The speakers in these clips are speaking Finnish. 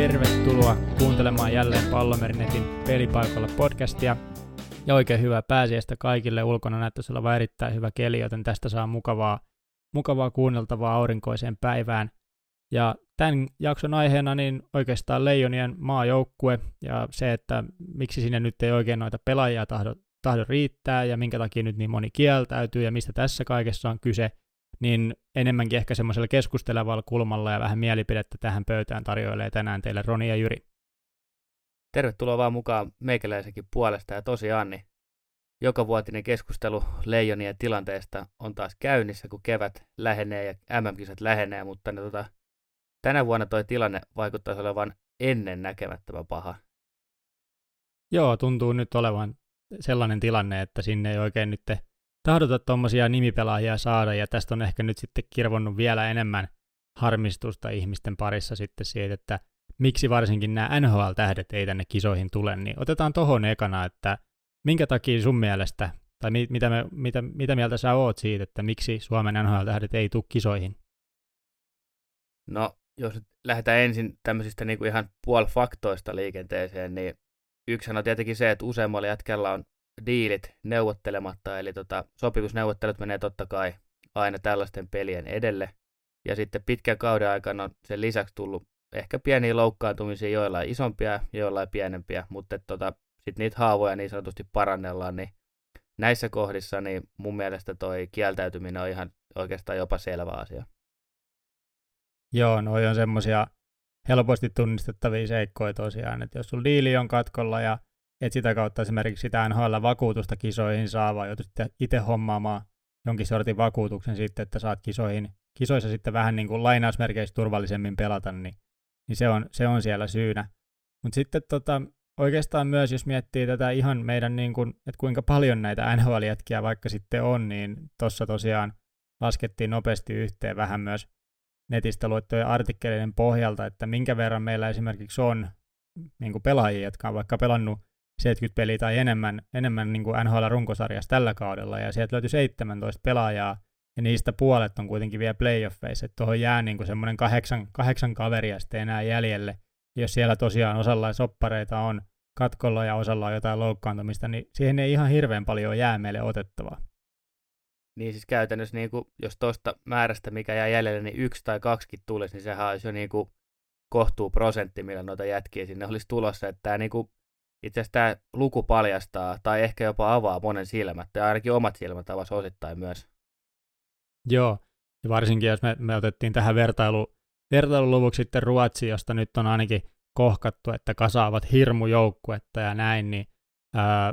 Tervetuloa kuuntelemaan jälleen Pallonerinin pelipaikalla podcastia. Ja oikein hyvää pääsiäistä kaikille. Ulkona näyttäisi olevan erittäin hyvä keli, joten tästä saa mukavaa kuunneltavaa aurinkoiseen päivään. Ja tämän jakson aiheena niin oikeastaan Leijonien maajoukkue ja se, että miksi sinne nyt ei oikein noita pelaajia tahdo riittää ja minkä takia nyt niin moni kieltäytyy ja mistä tässä kaikessa on kyse, niin enemmänkin ehkä semmoisella keskustelevalla kulmalla ja vähän mielipidettä tähän pöytään tarjoilee tänään teille Roni ja Jyri. Tervetuloa vaan mukaan meikäläisenkin puolesta ja tosiaan niin jokavuotinen keskustelu Leijonien tilanteesta on taas käynnissä, kun kevät lähenee ja MM-kisat lähenee, mutta ne tänä vuonna toi tilanne vaikuttaisi olevan ennennäkemättömän paha. Joo, tuntuu nyt olevan sellainen tilanne, että sinne ei oikein nyt tahdota tuommoisia nimipelaajia saada, ja tästä on ehkä nyt sitten kirvonnut vielä enemmän harmistusta ihmisten parissa sitten siitä, että miksi varsinkin nämä NHL-tähdet ei tänne kisoihin tule, niin otetaan tohon ekana, että minkä takia sun mielestä, tai mitä mieltä sä oot siitä, että miksi Suomen NHL-tähdet ei tule kisoihin? No, jos nyt lähdetään ensin tämmöisistä niin kuin ihan puolfaktoista liikenteeseen, niin yksihän on tietenkin se, että useammalla jätkellä on diilit neuvottelematta, eli sopimusneuvottelut menee totta kai aina tällaisten pelien edelle, ja sitten pitkän kauden aikana on sen lisäksi tullut ehkä pieniä loukkaantumisia, joillain isompia, joillain pienempiä, mutta sitten niitä haavoja niin sanotusti parannellaan, niin näissä kohdissa niin mun mielestä toi kieltäytyminen on ihan oikeastaan jopa selvä asia. Joo, noi on semmoisia helposti tunnistettavia seikkoja tosiaan, että jos sun diili on katkolla ja et sitä kautta esimerkiksi sitä NHL-vakuutusta kisoihin saa, vaan joutut itse hommaamaan jonkin sortin vakuutuksen sitten, että saat kisoissa sitten vähän niin kuin lainausmerkeissä turvallisemmin pelata, niin se on siellä syynä. Mutta sitten oikeastaan myös, jos miettii tätä ihan meidän, niin kuin, että kuinka paljon näitä NHL-jätkiä vaikka sitten on, niin tuossa tosiaan laskettiin nopeasti yhteen vähän myös netistä luettujen artikkeleiden pohjalta, että minkä verran meillä esimerkiksi on niin kuin pelaajia, jotka on vaikka pelannut 70 peliä tai enemmän niin kuin NHL-runkosarjassa tällä kaudella, ja sieltä löytyi 17 pelaajaa, ja niistä puolet on kuitenkin vielä playoffeissa, että tuohon jää niin kuin semmoinen kahdeksan kaveria sitten enää jäljelle, ja jos siellä tosiaan osalla soppareita on katkolla ja osalla on jotain loukkaantumista, niin siihen ei ihan hirveän paljon jää meille otettavaa. Niin siis käytännössä, niin kuin, jos tuosta määrästä, mikä jää jäljelle, niin 1 tai 2 tulisi, niin sehän olisi jo niin kuin kohtuuprosentti, millä noita jätkiä sinne olisi tulossa, että tämä niin kuin itse asiassa tämä luku paljastaa tai ehkä jopa avaa monen silmät, ja ainakin omat silmät avasi osittain myös. Joo, ja varsinkin jos me otettiin tähän vertailuluvuksi sitten Ruotsi, josta nyt on ainakin kohkattu, että kasaavat hirmujoukkuetta ja näin, niin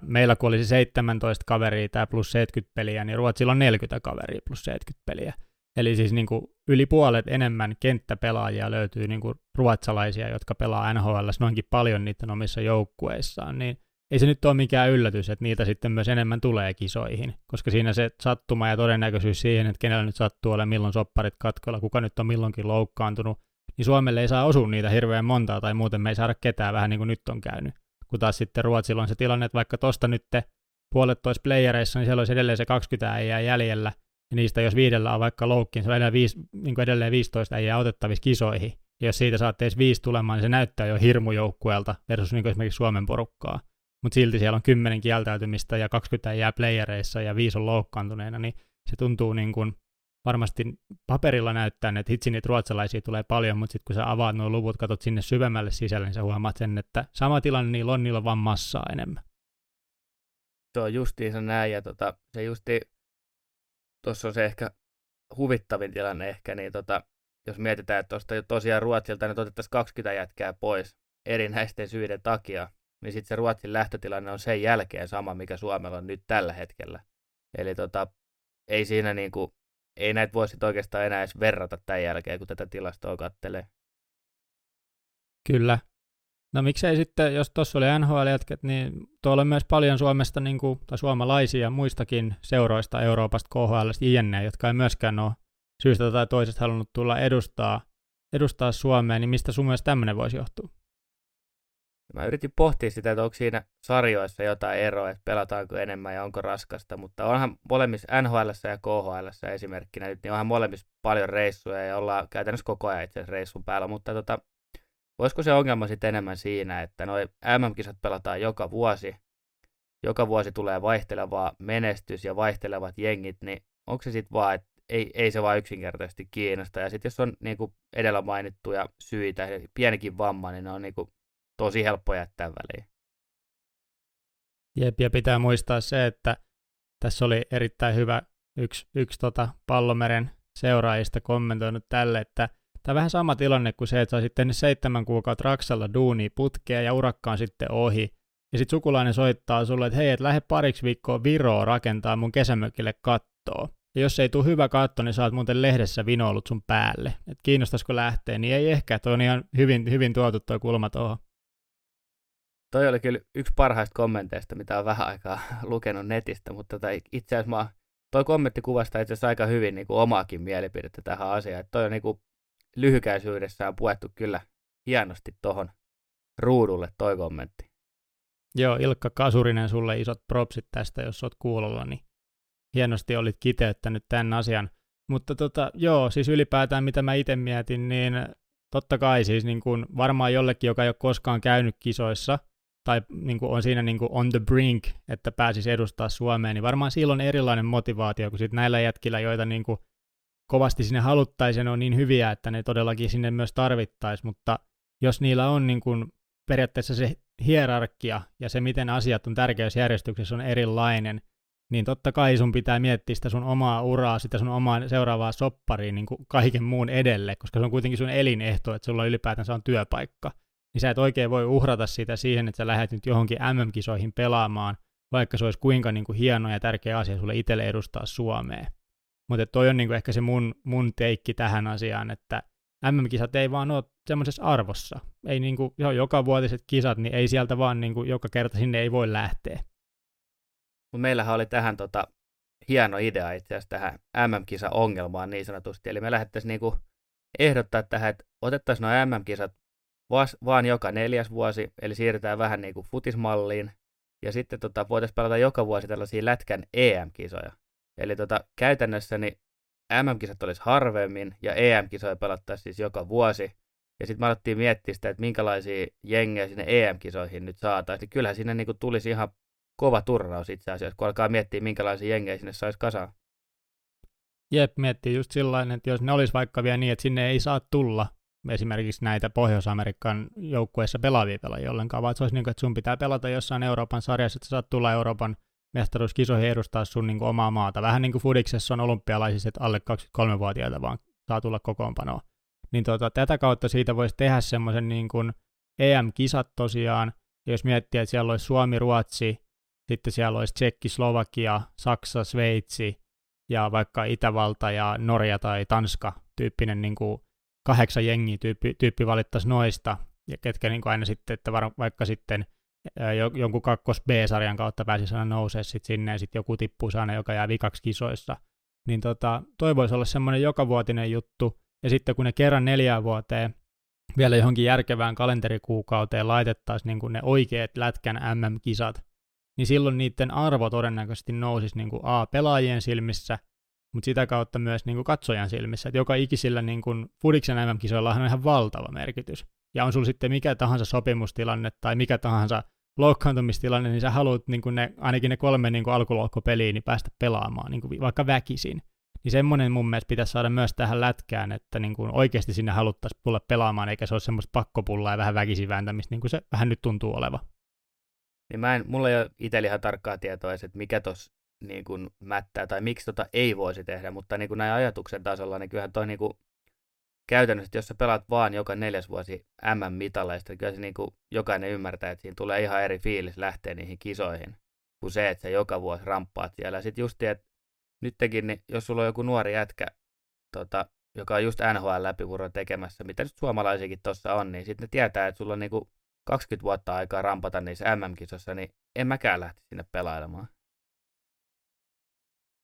meillä kun olisi 17 kaveria tämä plus 70 peliä, niin Ruotsilla on 40 kaveria plus 70 peliä. Eli siis niin kuin yli puolet enemmän kenttäpelaajia löytyy niin kuin ruotsalaisia, jotka pelaa NHL:ssä noinkin paljon niiden omissa joukkueissaan, niin ei se nyt ole mikään yllätys, että niitä sitten myös enemmän tulee kisoihin, koska siinä se sattuma ja todennäköisyys siihen, että kenellä nyt sattuu olemaan milloin sopparit katkolla, kuka nyt on milloinkin loukkaantunut, niin Suomelle ei saa osua niitä hirveän montaa tai muuten me ei saada ketään, vähän niin kuin nyt on käynyt. Kun taas sitten Ruotsilla on se tilanne, että vaikka tosta nyt puolettois playereissa, niin siellä olisi edelleen se 20 äijää jäljellä, ja niistä jos 5 on vaikka loukkiin, se on edelleen 15 äijää otettavissa kisoihin. Ja jos siitä saatte edes 5 tulemaan, niin se näyttää jo hirmujoukkueelta versus niin esimerkiksi Suomen porukkaa. Mutta silti siellä on 10 kieltäytymistä ja 20 jää playereissa ja 5 on loukkaantuneena, niin se tuntuu niin kuin varmasti paperilla näyttää, että hitsi niitä ruotsalaisia tulee paljon, mutta sitten kun sä avaat nuo luvut, katot sinne syvemmälle sisälle, niin sä huomaat sen, että sama tilanne niillä on vaan massaa enemmän. Se on justiinsa näin, ja se justiin, tuossa on se ehkä huvittavin tilanne ehkä, niin jos mietitään, että tuosta tosiaan Ruotsilta nyt otettaisiin 20 jätkää pois erinäisten syiden takia, niin sitten se Ruotsin lähtötilanne on sen jälkeen sama, mikä Suomella on nyt tällä hetkellä. Eli ei siinä niinku, ei näitä voi sitten oikeastaan enää edes verrata tämän jälkeen, kun tätä tilastoa katselee. Kyllä. No miksei sitten, jos tuossa oli NHL-jätket, niin tuolla on myös paljon Suomesta, niin kuin, tai suomalaisia muistakin seuroista, Euroopasta, KHL:stä, jne., jotka ei myöskään ole syystä tai toisesta halunnut tulla edustaa Suomea, niin mistä sun mielestä tämmöinen voisi johtua? Mä yritin pohtia sitä, että onko siinä sarjoissa jotain eroa, että pelataanko enemmän ja onko raskasta, mutta onhan molemmissa NHL:ssä ja KHL:ssä esimerkkinä nyt, niin onhan molemmissa paljon reissuja ja ollaan käytännössä koko ajan itse asiassa reissun päällä, mutta Voisiko se ongelma sitten enemmän siinä, että noi MM-kisat pelataan joka vuosi. Joka vuosi tulee vaihtelevaa menestys ja vaihtelevat jengit, niin onko se sitten vaan, että ei se vaan yksinkertaisesti kiinnosta. Ja sitten jos on niin kuin edellä mainittuja syitä, pienikin vamma, niin ne on niin kuin tosi helppo jättää väliin. Jep, ja pitää muistaa se, että tässä oli erittäin hyvä yksi Pallomeren seuraajista kommentoinut tälle, että tämä on vähän sama tilanne kuin se, että sä olisit tehnyt 7 kuukautta Raksalla duunia putkea ja urakka on sitten ohi. Ja sitten sukulainen soittaa sulle, että hei, et lähde pariksi viikkoa Viroon rakentaa mun kesämökille kattoa. Ja jos ei tule hyvä katto, niin sä oot muuten lehdessä vinoillut sun päälle. Että kiinnostaisiko lähtee, niin ei ehkä. Toi on ihan hyvin tuotu toi kulma tuohon. Toi oli kyllä yksi parhaista kommenteista, mitä on vähän aikaa lukenut netistä, mutta itse asiassa toi kommentti kuvastaa itse asiassa aika hyvin niin kuin omaakin mielipidettä tähän asiaan. Että toi on niin kuin lyhykäisyydessään puettu kyllä hienosti tuohon ruudulle toi kommentti. Joo, Ilkka Kasurinen, sulle isot propsit tästä, jos oot kuulolla, niin hienosti olit kiteyttänyt tämän asian. Mutta joo, siis ylipäätään mitä mä itse mietin, niin totta kai siis niin kuin varmaan jollekin, joka ei ole koskaan käynyt kisoissa, tai niin kuin on siinä niin kuin on the brink, että pääsisi edustaa Suomeen, niin varmaan silloin on erilainen motivaatio, kun sit näillä jätkillä, joita niin kuin kovasti sinne haluttaisiin, on niin hyviä, että ne todellakin sinne myös tarvittaisiin, mutta jos niillä on niin kuin periaatteessa se hierarkia ja se, miten asiat on tärkeysjärjestyksessä, on erilainen, niin totta kai sun pitää miettiä sitä sun omaa uraa, sitä sun omaa seuraavaa soppariin niin kuin kaiken muun edelle, koska se on kuitenkin sun elinehto, että sulla ylipäätänsä on työpaikka. Niin sä et oikein voi uhrata sitä siihen, että sä lähdet nyt johonkin MM-kisoihin pelaamaan, vaikka se olisi kuinka niin kuin hieno ja tärkeä asia sulle itselle edustaa Suomea. Mutta toi on niin kuin ehkä se mun teikki tähän asiaan, että MM-kisat ei vaan ole semmoisessa arvossa. Ei niin kuin, jokavuotiset kisat, niin ei sieltä vaan niin kuin, joka kerta sinne ei voi lähteä. Meillähän oli tähän hieno idea itse asiassa tähän MM-kisa-ongelmaan niin sanotusti. Eli me lähdettäisiin niin kuin ehdottaa tähän, että otettaisiin nuo MM-kisat vaan joka 4. vuosi, eli siirrytään vähän niin kuin futismalliin. Ja sitten voitaisiin pelata joka vuosi tällaisia lätkän EM-kisoja. Eli käytännössä niin MM-kisat olisi harvemmin ja EM-kisoja pelattaisiin siis joka vuosi. Ja sitten me alettiin miettiä sitä, että minkälaisia jengejä sinne EM-kisoihin nyt saataisiin. Kyllähän sinne niin kuin tulisi ihan kova turnaus itse asiassa, kun alkaa miettiä, minkälaisia jengejä sinne saisi kasaan. Jep, miettii just sillain, että jos ne olisi vaikka vielä niin, että sinne ei saa tulla esimerkiksi näitä Pohjois-Amerikan joukkueessa pelaavia pelaajia ollenkaan, vaan se olisi niin kuin, että sun pitää pelata jossain Euroopan sarjassa, että saat tulla Euroopan mestaruuskisoihin edustaa sun niin kuin omaa maata. Vähän niin kuin fudiksessa on olympialaisissa, että alle 23-vuotiaita vaan saa tulla kokoonpanoon. Niin tätä kautta siitä voisi tehdä semmoisen niin kuin EM-kisat tosiaan, ja jos miettii, että siellä olisi Suomi, Ruotsi, sitten siellä olisi Tsekki, Slovakia, Saksa, Sveitsi ja vaikka Itävalta ja Norja tai Tanska tyyppinen niin kuin 8 jengiä tyyppi valittaisi noista. Ja ketkä niin kuin aina sitten, että vaikka sitten jonkun 2B-sarjan kautta pääsisi aina nousee sitten sinne ja sitten joku tippuisi aina, joka jää vikaksi kisoissa. Niin toi voisi olla semmoinen jokavuotinen juttu. Ja sitten kun ne kerran 4 vuoteen vielä johonkin järkevään kalenterikuukauteen laitettaisiin niin kuin ne oikeat lätkän MM-kisat, niin silloin niiden arvo todennäköisesti nousisi niin kuin pelaajien silmissä, mutta sitä kautta myös niin kuin katsojan silmissä. Et joka ikisillä niin kuin fudiksen MM-kisoillahan on ihan valtava merkitys. Ja on sulla sitten mikä tahansa sopimustilanne tai mikä tahansa loukkaantumistilanne, niin sä haluat niin kuin ainakin ne 3 niin kuin alkulohkopeliin niin päästä pelaamaan, niin kuin vaikka väkisin. Niin semmoinen mun mielestä pitäisi saada myös tähän lätkään, että niin kuin oikeasti sinne haluttaisiin tulla pelaamaan, eikä se ole semmoista pakkopullaa ja vähän väkisin vääntämistä, niin kuin se vähän nyt tuntuu oleva. Niin mulla ei ole itsellä ihan tarkkaa tietoa, että mikä tuossa niin kun mättää tai miksi ei voisi tehdä, mutta niin kun näin ajatuksen tasolla, niin kyllähän toi niin kun käytännössä, jos sä pelaat vaan joka 4. vuosi MM-mitaleista, niin kyllä se niin kun jokainen ymmärtää, että siinä tulee ihan eri fiilis lähteä niihin kisoihin, kuin se, että sä joka vuosi ramppaat siellä. Ja sitten just, että nytkin, niin jos sulla on joku nuori jätkä, joka on just NHL-läpivuoron tekemässä, mitä nyt suomalaisiakin tuossa on, niin sitten ne tietää, että sulla on niin kun 20 vuotta aikaa rampata niissä MM-kisossa, niin en mäkään lähti sinne pelailemaan.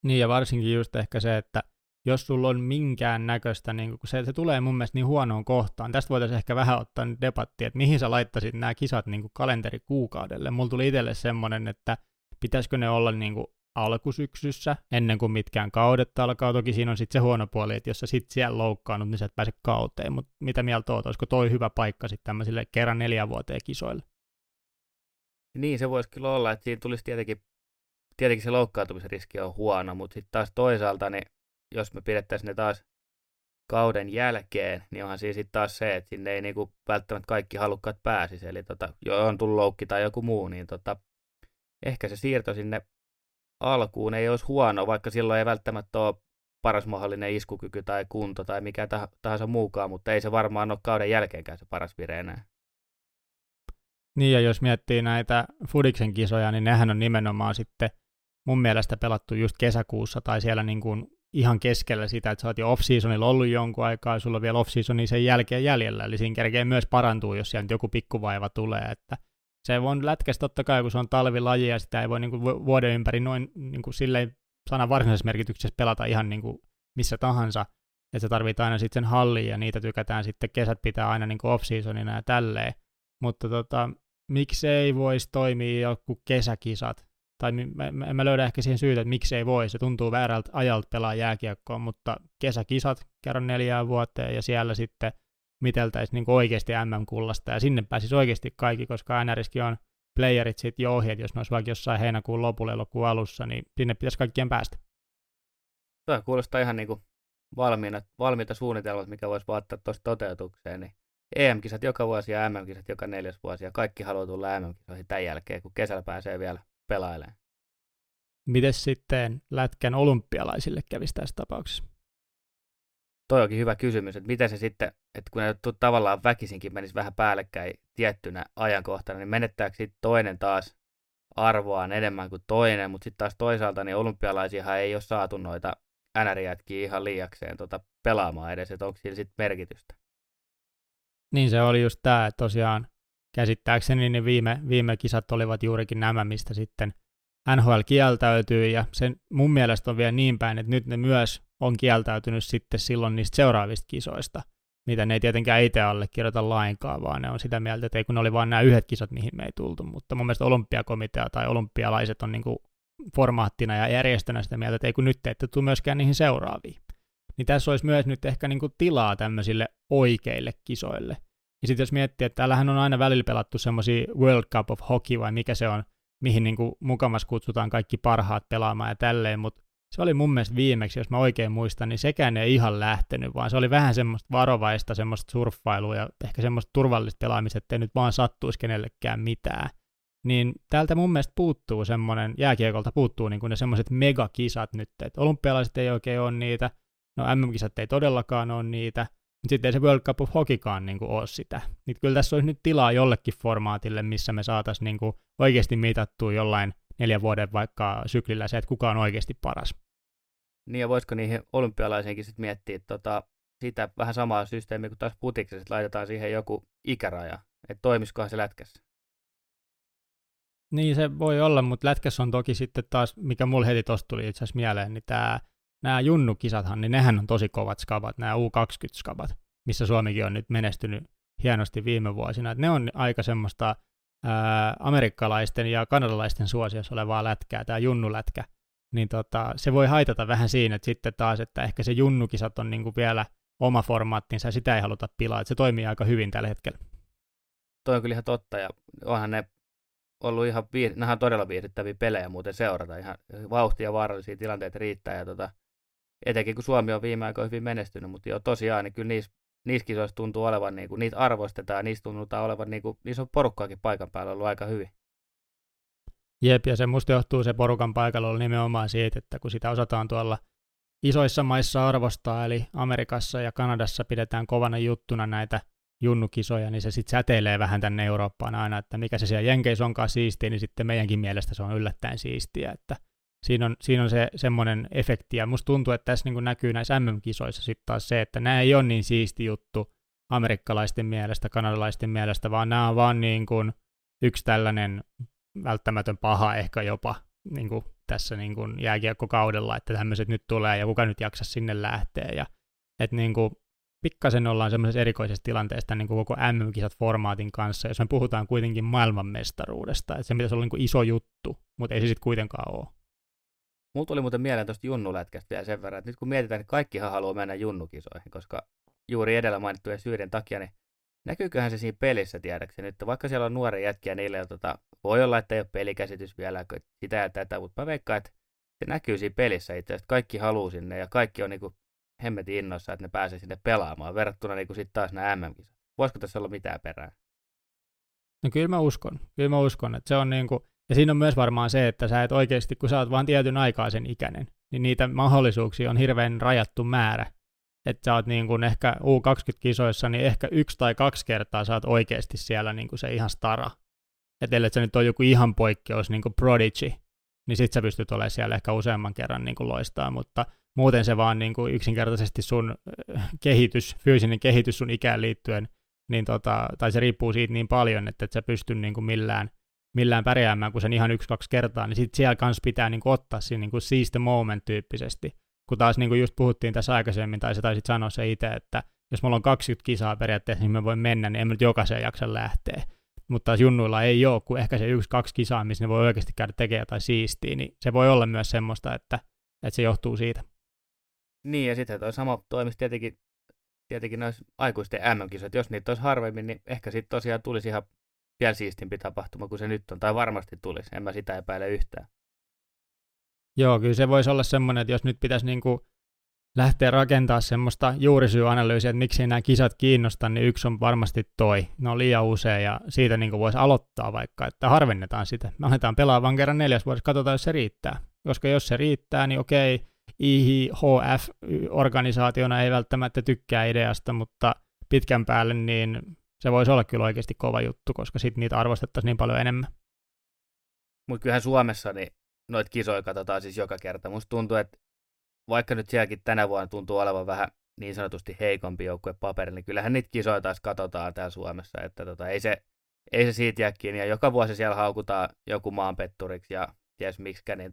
Niin ja varsinkin just ehkä se, että jos sulla on minkään näköistä, niin se tulee mun mielestä niin huonoon kohtaan. Tästä voitaisiin ehkä vähän ottaa nyt debattia, että mihin sä laittaisit nämä kisat niin kalenterikuukaudelle. Mulla tuli itselle semmoinen, että pitäisikö ne olla niin alkusyksyssä, ennen kuin mitkään kaudet alkaa. Toki siinä on sitten se huono puoli, että jos sä sit siellä loukkaannut, niin sä et pääse kauteen. Mutta mitä mieltä oot, olisiko toi hyvä paikka sitten tämmöisille kerran 4 vuoteen kisoille? Niin, se voisi kyllä olla, että siinä tulisi tietenkin se loukkaantumisriski on huono, mutta sitten taas toisaalta, niin jos me pidettäisiin ne taas kauden jälkeen, niin onhan siinä sitten taas se, että sinne ei niinku välttämättä kaikki halukkaat pääsisi, eli jo on tullut loukki tai joku muu, niin ehkä se siirto sinne alkuun ei olisi huono, vaikka silloin ei välttämättä ole paras mahdollinen iskukyky tai kunto tai mikä tahansa muukaan, mutta ei se varmaan ole kauden jälkeenkään se paras vire enää. Niin, ja jos miettii näitä Fudiksen kisoja, niin nehän on nimenomaan sitten mun mielestä pelattu just kesäkuussa tai siellä niin kuin ihan keskellä sitä, että sä oot jo off-seasonilla ollut jonkun aikaa ja sulla on vielä off-seasonin sen jälkeen jäljellä, eli siinä kerkee myös parantuu, jos siellä nyt joku pikkuvaiva tulee, että se on lätkästä totta kai, kun se on talvilaji ja sitä ei voi niin kuin vuoden ympäri noin niin kuin silleen sanan varsinaisessa merkityksessä pelata ihan niin kuin missä tahansa, että se tarvitaan aina sitten sen hallin ja niitä tykätään sitten kesät pitää aina niin kuin off-seasonina ja tälleen, mutta miksei voisi toimia joku kesäkisat? Tai en mä löydä ehkä siihen syytä, että miksei voisi. Se tuntuu väärältä ajalta pelaa jääkiekkoon, mutta kesäkisat kerran 4 vuoteen ja siellä sitten miteltäisiin niin oikeasti MM-kullasta ja sinne pääsisi oikeasti kaikki, koska aina riski on playerit sitten jo ohjeet, jos ne olisi vaikka jossain heinäkuun lopulla, elokuun alussa, niin sinne pitäisi kaikkien päästä. Tuo kuulostaa ihan niin kuin valmiita suunnitelmat, mikä voisi vaattaa tuosta toteutukseen, niin EM-kisat joka vuosi ja MM-kisat joka 4. vuosi, ja kaikki haluaa tulla MM-kisoihin tämän jälkeen, kun kesällä pääsee vielä pelailemaan. Mites sitten lätkän olympialaisille kävisi tässä tapauksessa? Toi onkin hyvä kysymys, että miten se sitten, että kun ne tavallaan väkisinkin menisi vähän päällekkäin tiettynä ajankohtana, niin menettääkö sitten toinen taas arvoaan enemmän kuin toinen, mutta sitten taas toisaalta niin olympialaisiahan ei ole saatu noita NR-jätkiä ihan liiakseen pelaamaan edes, että onko sillä sitten merkitystä? Niin se oli just tämä, että tosiaan käsittääkseni niin viime kisat olivat juurikin nämä, mistä sitten NHL kieltäytyi ja sen mun mielestä on vielä niin päin, että nyt ne myös on kieltäytynyt sitten silloin niistä seuraavista kisoista, mitä ne ei tietenkään itse allekirjoita lainkaan, vaan ne on sitä mieltä, että ei kun ne oli vaan nämä 1 kisat, mihin me ei tultu, mutta mun mielestä olympiakomitea tai olympialaiset on niin kuin formaattina ja järjestönä sitä mieltä, että ei kun nyt te ette tule myöskään niihin seuraaviin. Niin tässä olisi myös nyt ehkä niin kuin tilaa tämmöisille oikeille kisoille. Ja sitten jos miettii, että täällähän on aina välillä pelattu semmoisia World Cup of Hockey, vai mikä se on, mihin niin kuin mukamas kutsutaan kaikki parhaat pelaamaan ja tälleen, mutta se oli mun mielestä viimeksi, jos mä oikein muistan, niin sekään ei ihan lähtenyt, vaan se oli vähän semmoista varovaista, semmoista surffailua ja ehkä semmoista turvallista pelaamista, ettei nyt vaan sattuisi kenellekään mitään. Niin täältä mun mielestä puuttuu semmoinen, jääkiekolta puuttuu niin kuin ne semmoiset megakisat nyt, että olympialaiset ei oikein ole niitä, no MM-kisat ei todellakaan ole niitä, mutta sitten ei se World Cup of Hockeykaan niin ole sitä. Niin kyllä tässä olisi nyt tilaa jollekin formaatille, missä me saataisiin niin oikeasti mitattua jollain 4 vuoden vaikka syklillä se, että kuka on oikeasti paras. Niin ja voisiko niihin olympialaisiinkin sitten miettiä sitä vähän samaa systeemiä kuin taas putiksessa, että laitetaan siihen joku ikäraja, että toimisikohan se lätkässä? Niin se voi olla, mutta lätkässä on toki sitten taas, mikä mulle heti tuosta tuli itse asiassa mieleen, niin nämä junnukisathan, niin nehän on tosi kovat skabat, nämä U20-skabat, missä Suomikin on nyt menestynyt hienosti viime vuosina. Et ne on aika semmoista amerikkalaisten ja kanadalaisten suosiossa olevaa lätkää, tämä junnulätkä. Niin se voi haitata vähän siinä, että sitten taas, että ehkä se junnukisat on niinku vielä oma formaattinsa ja sitä ei haluta pilaa. Et se toimii aika hyvin tällä hetkellä. Toi on kyllä ihan totta ja onhan ne ollut ihan, nehän on todella viihdyttäviä pelejä muuten seurata. Ihan vauhtia ja vaarallisia tilanteita riittää ja etenkin kun Suomi on viime aikoina hyvin menestynyt, mutta jo tosiaan, niin kyllä niissä kisoissa tuntuu olevan, niin kuin, niitä arvostetaan, niissä tunnutaan olevan, niin kuin, niissä on porukkaakin paikan päällä ollut aika hyvin. Jep, ja se musta johtuu se porukan paikalla on nimenomaan siitä, että kun sitä osataan tuolla isoissa maissa arvostaa, eli Amerikassa ja Kanadassa pidetään kovana juttuna näitä junnukisoja, niin se sitten säteilee vähän tänne Eurooppaan aina, että mikä se siellä Jenkeissä onkaan siistiä, niin sitten meidänkin mielestä se on yllättäen siistiä, että Siinä on se semmoinen efekti, ja musta tuntuu, että tässä niin näkyy näissä MM-kisoissa sitten taas se, että nämä ei ole niin siisti juttu amerikkalaisten mielestä, kanadalaisten mielestä, vaan nämä on vaan niin kuin yksi tällainen välttämätön paha ehkä jopa niin kuin tässä niin kuin jääkiekkokaudella, että tämmöiset nyt tulee, ja kuka nyt jaksa sinne lähteä, ja että niin kuin pikkasen ollaan semmoisessa erikoisessa tilanteessa niin kuin koko MM-kisat-formaatin kanssa, jos me puhutaan kuitenkin maailmanmestaruudesta, että se pitäisi olla niin kuin iso juttu, mutta ei se sitten kuitenkaan ole. Mulla tuli muuten mieleen tuosta junnulätkästä vielä sen verran, että nyt kun mietitään, että kaikkihan haluaa mennä junnukisoihin, koska juuri edellä mainittujen syiden takia, niin näkyyköhän se siinä pelissä, tiedäkseni, että vaikka siellä on nuoria jätkiä, niillä ei voi olla, että ei ole pelikäsitys vielä, sitä ja tätä, mutta mä veikkaan, että se näkyy siinä pelissä itse asiassa, että kaikki haluaa sinne ja kaikki on niin kuin hemmetin innoissa, että ne pääsee sinne pelaamaan, verrattuna niin kuin sitten taas nämä MM-kisat. Voisiko tässä olla mitään perää? No kyllä mä uskon, että se on niin kuin, ja siinä on myös varmaan se, että sä et oikeasti, kun sä oot vaan tietyn aikaa sen ikäinen, niin niitä mahdollisuuksia on hirveän rajattu määrä. Että sä oot niin kuin ehkä U20-kisoissa, niin ehkä 1 tai 2 kertaa sä oot oikeasti siellä niin kuin se ihan stara. Että ellei sä nyt ole joku ihan poikkeus, niin kuin prodigy, niin sit sä pystyt olemaan siellä ehkä useamman kerran niin kuin loistaa, mutta muuten se vaan niin kuin yksinkertaisesti sun kehitys, fyysinen kehitys sun ikään liittyen, niin tai se riippuu siitä niin paljon, että et sä pysty niin kuin millään pärjäämään, kun sen ihan 1-2 kertaa, niin sitten siellä kanssa pitää niin kuin ottaa siinä niin kuin seize the moment -tyyppisesti. Kun taas niin kuin just puhuttiin tässä aikaisemmin, tai sä taisit sanoa se itse, että jos mulla on 20 kisaa periaatteessa, niin mä voin mennä, niin en mä nyt jokaisen jaksa lähteä. Mutta taas junnuilla ei ole, kun ehkä se 1-2 kisaa, missä ne voi oikeasti käydä tekemään jotain siistiä, niin se voi olla myös semmoista, että se johtuu siitä. Niin, ja sitten toi sama toimisi tietenkin noissa aikuisten MM-kisoissa. Jos niitä olisi harvemmin, niin ehkä sitten tosiaan tulisi ihan vielä siistimpi tapahtuma kuin se nyt on, tai varmasti tulisi, en mä sitä epäile yhtään. Joo, kyllä se voisi olla semmoinen, että jos nyt pitäisi niin kuin lähteä rakentamaan semmoista juurisyysanalyysiä, että miksi nämä kisat kiinnosta, niin yksi on varmasti toi. Ne on liian usein, ja siitä niin kuin voisi aloittaa vaikka, että harvennetaan sitä. Me aletaan pelaamaan kerran 4 vuodessa, katsotaan, jos se riittää. Koska jos se riittää, niin okei, IHF-organisaationa ei välttämättä tykkää ideasta, mutta pitkän päälle niin se voisi olla kyllä oikeasti kova juttu, koska sitten niitä arvostettaisiin niin paljon enemmän. Mutta kyllähän Suomessa niin noita kisoja katsotaan siis joka kerta. Musta tuntuu, että vaikka nyt sielläkin tänä vuonna tuntuu olevan vähän niin sanotusti heikompi joukkue paperilla, niin kyllähän niitä kisoja taas katsotaan täällä Suomessa. Että ei se siitä jää kiinni. Ja joka vuosi siellä haukutaan joku maanpetturiksi ja ties miksikä, niin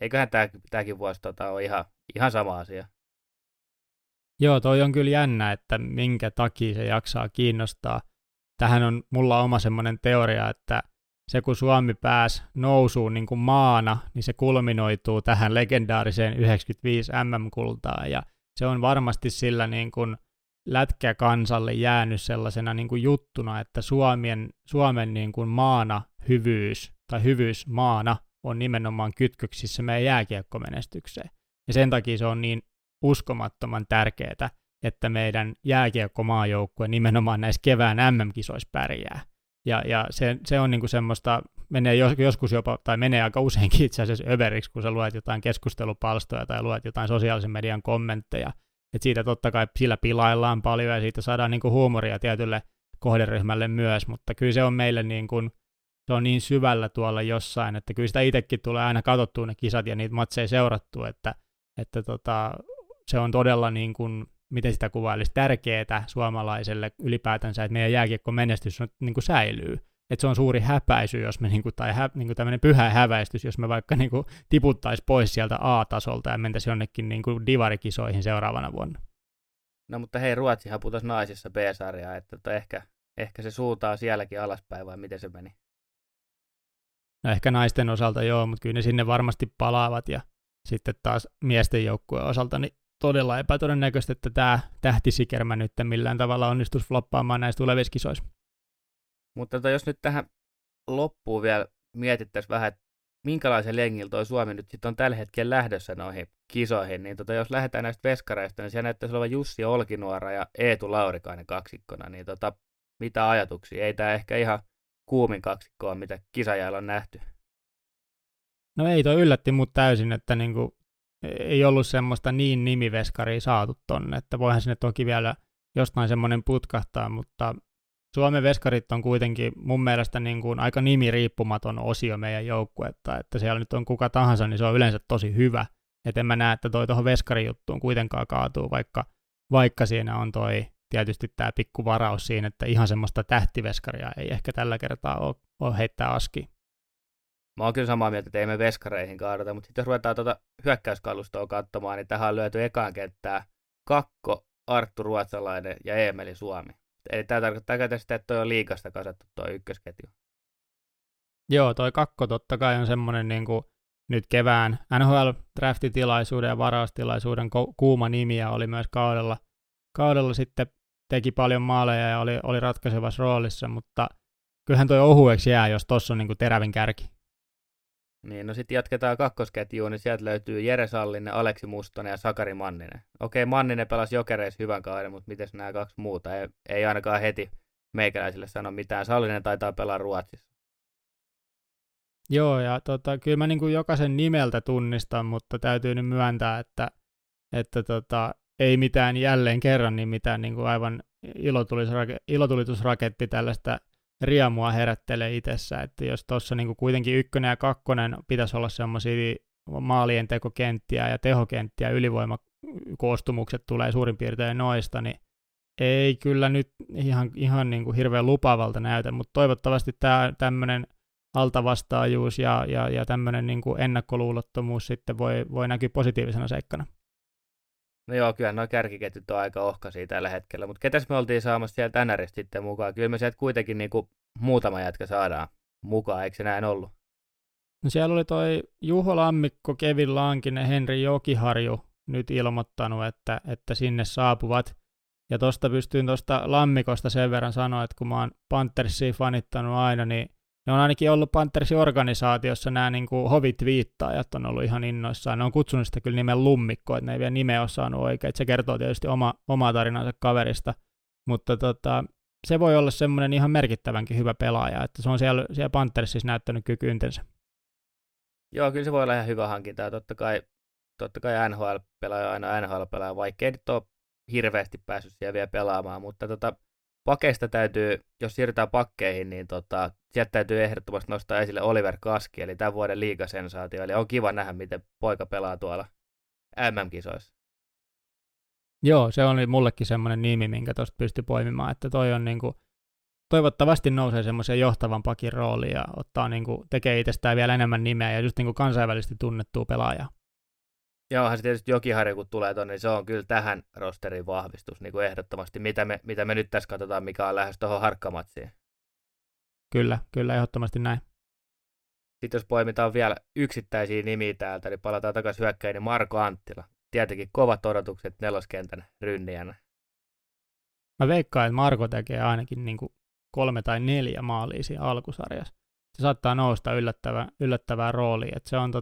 eiköhän tämäkin vuosi ole ihan sama asia. Joo, toi on kyllä jännä, että minkä takia se jaksaa kiinnostaa. Tähän on mulla oma semmoinen teoria, että se kun Suomi pääsi nousuun niin kuin maana, niin se kulminoituu tähän legendaariseen 95 MM-kultaan. Ja se on varmasti sillä niin kuin lätkäkansalle jäänyt sellaisena niin kuin juttuna, että Suomen niin kuin maana hyvyys tai hyvyys maana on nimenomaan kytköksissä meidän jääkiekkomenestykseen. Ja sen takia se on niin uskomattoman tärkeää, että meidän jääkiekkomaajoukkue nimenomaan näissä kevään MM-kisoissa pärjää. Ja se on niinku semmoista, menee joskus jopa, tai menee aika useinkin itse asiassa överiksi, kun sä luet jotain keskustelupalstoja tai luet jotain sosiaalisen median kommentteja. Et siitä totta kai sillä pilaillaan paljon ja siitä saadaan niinku huumoria tietylle kohderyhmälle myös, mutta kyllä se on meille niinku, se on niin syvällä tuolla jossain, että kyllä sitä itsekin tulee aina katsottua ne kisat ja niitä matseja seurattua, että se on todella niin kuin, miten sitä kuvailisi, tärkeää suomalaiselle ylipäätänsä, että meidän jääkiekkomenestys niin kuin säilyy. Että se on suuri häpäisy, jos me, niin kuin, tai niin kuin tämmöinen pyhä häväistys, jos me vaikka niin kuin tiputtaisiin pois sieltä A-tasolta ja mentäisiin jonnekin niin kuin divarikisoihin seuraavana vuonna. No mutta hei, Ruotsihan putosi naisissa B-sarjaa, että ehkä se suuntaa sielläkin alaspäin, vai miten se meni? No ehkä naisten osalta joo, mutta kyllä ne sinne varmasti palaavat ja sitten taas miesten joukkueen osalta, niin todella epätodennäköistä, että tämä tähtisikermä nyt millään tavalla onnistuisi floppaamaan näissä tulevissa kisoissa. Mutta jos nyt tähän loppuun vielä mietittäisiin vähän, että minkälaisen lengillä toi Suomi nyt sitten on tällä hetkellä lähdössä noihin kisoihin, niin jos lähdetään näistä veskareista, niin siellä näyttäisi olevan Jussi Olkinuora ja Eetu Laurikainen kaksikkona, niin mitä ajatuksia? Ei tämä ehkä ihan kuumin kaksikko on, mitä kisajalla on nähty. No ei, toi yllätti mut täysin, että niinku ei ollut semmoista niin nimiveskaria saatu tonne, että voihan sinne toki vielä jostain semmoinen putkahtaa, mutta Suomen veskarit on kuitenkin mun mielestä niinku aika nimiriippumaton osio meidän joukkuetta, että siellä nyt on kuka tahansa, niin se on yleensä tosi hyvä, et en mä näe, että toi tohon veskarijuttuun kuitenkaan kaatuu, vaikka siinä on toi tietysti tää pikku varaus siinä, että ihan semmoista tähtiveskaria ei ehkä tällä kertaa ole heittää askiin. Mä oon kyllä samaa mieltä, että ei me veskareihin kaadata, mutta sitten jos ruvetaan hyökkäyskalustoa katsomaan, niin tähän on löyty ekaan kenttää Kakko, Arttu Ruotsalainen ja Eemeli Suomi. Eli tämä tarkoittaa käytä sitä, että toi on liigasta kasattu toi ykkösketju. Joo, toi Kakko totta kai on semmoinen niinku nyt kevään NHL-draftitilaisuuden ja varaustilaisuuden kuuma nimiä oli myös kaudella sitten teki paljon maaleja ja oli ratkaisevassa roolissa, mutta kyllähän toi ohueksi jää, jos tuossa on niin kuin terävin kärki. Niin, no sitten jatketaan kakkosketjuun, niin sieltä löytyy Jere Sallinen, Aleksi Mustonen ja Sakari Manninen. Okei, Manninen pelasi Jokereissa hyvän kauden, mutta miten nämä kaksi muuta? Ei ainakaan heti meikäläisille sano mitään. Sallinen taitaa pelaa Ruotsissa. Joo, ja kyllä mä niin kuin jokaisen nimeltä tunnistan, mutta täytyy nyt myöntää, että ei mitään jälleen kerran niin mitään niin kuin aivan ilotulitusraketti tällaista riemua herättelee itsessä, että jos tuossa niinku kuitenkin ykkönen ja kakkonen pitäisi olla semmoisia maalien tekokenttiä ja tehokenttiä, ylivoimakoostumukset tulee suurin piirtein noista, niin ei kyllä nyt ihan niinku hirveän lupaavalta näytä, mutta toivottavasti tämä tämmöinen altavastaajuus ja tämmöinen niinku ennakkoluulottomuus sitten voi näkyä positiivisena seikkana. No joo, kyllähän nuo kärkiketjut on aika ohkaisia tällä hetkellä, mutta ketäs me oltiin saamassa sieltä NRistä sitten mukaan? Kyllä me sieltä kuitenkin niinku muutama jätkä saadaan mukaan, eikö se näin ollut? No siellä oli toi Juho Lammikko, Kevin Lankinen, Henri Jokiharju nyt ilmoittanut, että sinne saapuvat. Ja pystyin tuosta Lammikosta sen verran sanoa, että kun mä oon Panthersia fanittanut aina, niin ne on ainakin ollut Panthersin organisaatiossa nämä niin kuin hovitviittaajat on ollut ihan innoissaan. Ne on kutsunut sitä kyllä nimen Lummikko, että ne ei vielä nimeä ole saanut oikein. Se kertoo tietysti omaa tarinansa kaverista, mutta se voi olla semmoinen ihan merkittävänkin hyvä pelaaja, että se on siellä Panthersissa näyttänyt kykyntensä. Joo, kyllä se voi olla ihan hyvä hankinta. Totta kai NHL-pelaaja aina NHL-pelaaja, vaikka ei nyt ole hirveästi päässyt siellä vielä pelaamaan, mutta pakeista täytyy, jos siirrytään pakkeihin, niin sieltä täytyy ehdottomasti nostaa esille Oliver Kaski, eli tämän vuoden liigasensaatio. Eli on kiva nähdä, miten poika pelaa tuolla MM-kisoissa. Joo, se oli mullekin semmoinen nimi, minkä tuosta pystyi poimimaan, että toi on niinku, toivottavasti nousee semmoisen johtavan pakin rooliin ja ottaa niinku, tekee itsestään vielä enemmän nimeä ja just niinku kansainvälisesti tunnettua pelaajaa. Ja onhan se tietysti Jokiharju, kun tulee tuonne, niin se on kyllä tähän rosterin vahvistus niin kuin ehdottomasti. Mitä me nyt tässä katsotaan, mikä on lähes tuohon harkkamatsiin. Kyllä, ehdottomasti näin. Sitten jos poimitaan vielä yksittäisiä nimiä täältä, niin palataan takaisin hyökkäin, niin Marko Anttila. Tietenkin kovat odotukset neloskentän rynnijänä. Mä veikkaan, että Marko tekee ainakin niin kuin 3 tai 4 maalia siinä alkusarjassa. Se saattaa nousta yllättävää roolia. Että se on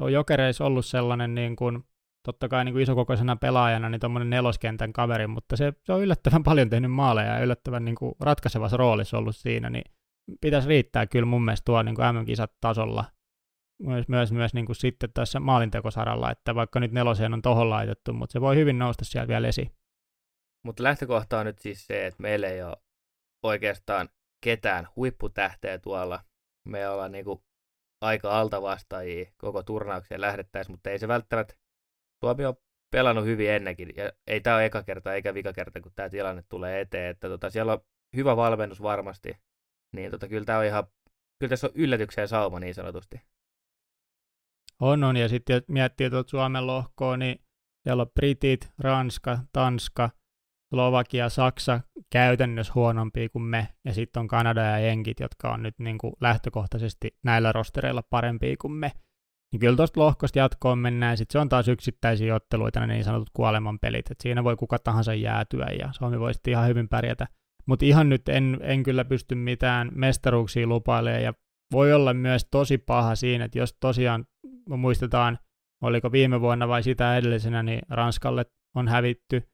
on Jokereissa ollut sellainen, niin kuin, totta kai niin kuin isokokoisena pelaajana, niin tuommoinen neloskentän kaveri, mutta se on yllättävän paljon tehnyt maaleja ja yllättävän niin kuin ratkaisevassa roolissa ollut siinä, niin pitäisi riittää kyllä mun mielestä tuo niin kuin MM-kisat tasolla myös niin kuin sitten tässä maalintekosaralla, että vaikka nyt neloseen on tohon laitettu, mutta se voi hyvin nousta sieltä vielä esiin. Mutta lähtökohta on nyt siis se, että meillä ei ole oikeastaan ketään huipputähteä tuolla. Me ollaan niin kuin aika altavastaajia koko turnaukseen lähdettäisiin, mutta ei se välttämättä. Suomi on pelannut hyvin ennenkin, ja ei tämä ole eka kerta eikä vika kerta, kun tämä tilanne tulee eteen, että siellä on hyvä valmennus varmasti, niin kyllä tämä on ihan, kyllä tässä on yllätykseen sauma niin sanotusti. On, ja sitten jos miettii tuota Suomen lohkoa, niin siellä on britit, Ranska, Tanska, Slovakia, Saksa käytännössä huonompia kuin me, ja sitten on Kanada ja jenkit, jotka on nyt niin kuin lähtökohtaisesti näillä rostereilla parempia kuin me. Niin kyllä tuosta lohkosta jatkoon mennään, sitten se on taas yksittäisiä otteluita, ne niin sanotut kuolemanpelit, että siinä voi kuka tahansa jäätyä, ja Suomi voi sitten ihan hyvin pärjätä. Mutta ihan nyt en kyllä pysty mitään mestaruuksia lupailemaan, ja voi olla myös tosi paha siinä, että jos tosiaan muistetaan, oliko viime vuonna vai sitä edellisenä, niin Ranskalle on hävitty.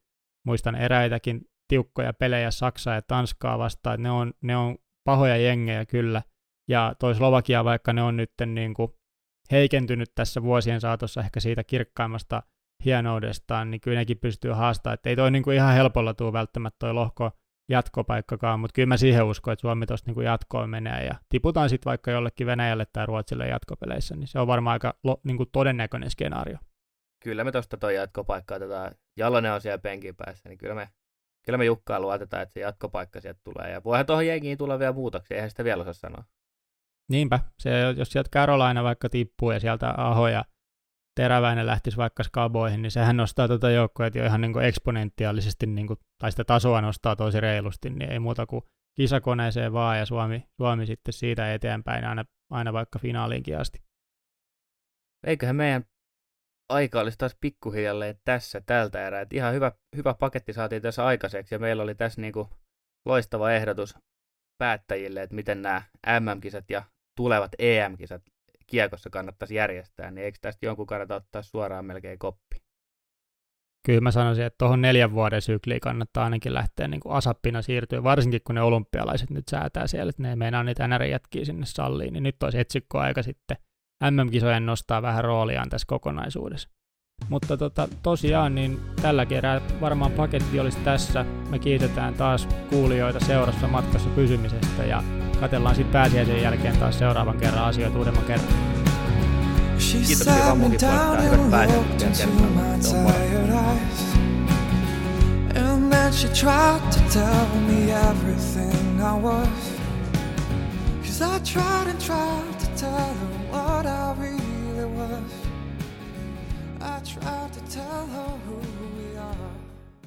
Muistan eräitäkin tiukkoja pelejä Saksaa ja Tanskaa vastaan, että ne on pahoja jengejä kyllä. Ja toi Slovakia, vaikka ne on nyt niin kuin heikentynyt tässä vuosien saatossa ehkä siitä kirkkaimmasta hienoudestaan, niin kyllä nekin pystyy haastamaan. Että ei toi niin kuin ihan helpolla tule välttämättä toi lohko jatkopaikkakaan, mutta kyllä mä siihen uskon, että Suomi tuosta niin kuin jatkoon menee. Ja tiputaan sitten vaikka jollekin Venäjälle tai Ruotsille jatkopeleissä, niin se on varmaan aika niin kuin todennäköinen skenaario. Kyllä me tuosta toi jatkopaikka otetaan. Jalonen on siellä penkin päässä, niin kyllä me Jukkaan luotetaan, että se jatkopaikka sieltä tulee. Ja voihan tuohon jengiin tulla vielä muutoksia, eihän sitä vielä osaa sanoa. Niinpä. Jos sieltä Carolina vaikka tippuu ja sieltä Aho ja Teräväinen lähtisi vaikka skaboihin, niin sehän nostaa tuota joukkoa, että jo ihan niin kuin eksponentiaalisesti, niin kuin, tai sitä tasoa nostaa tosi reilusti, niin ei muuta kuin kisakoneeseen vaan, ja Suomi sitten siitä eteenpäin aina vaikka finaaliinkin asti. Eiköhän meidän aika olisi taas pikkuhiljalleen tässä tältä erää. Ihan hyvä paketti saatiin tässä aikaiseksi ja meillä oli tässä niinku loistava ehdotus päättäjille, että miten nämä MM-kisat ja tulevat EM-kisat kiekossa kannattaisi järjestää, niin eikö tästä jonkun kannata ottaa suoraan melkein koppi? Kyllä mä sanoisin, että tuohon 4 vuoden sykliin kannattaa ainakin lähteä niin kuin asappina siirtyä, varsinkin kun ne olympialaiset nyt säätää siellä, että ne ei meinaa niitä NR-jätkiä sinne salliin, niin nyt olisi etsikkoaika sitten MM-kisojen nostaa vähän rooliaan tässä kokonaisuudessa. Mutta tosiaan niin tällä kerää varmaan paketti olisi tässä. Me kiitetään taas kuulijoita seurassa matkassa pysymisestä ja katsellaan sitten pääsiäisen jälkeen taas seuraavan kerran asioita uudemman kerran. Kiitoksia Rammunkin puolesta. Hyvät pääsiäiset. I tried to tell her who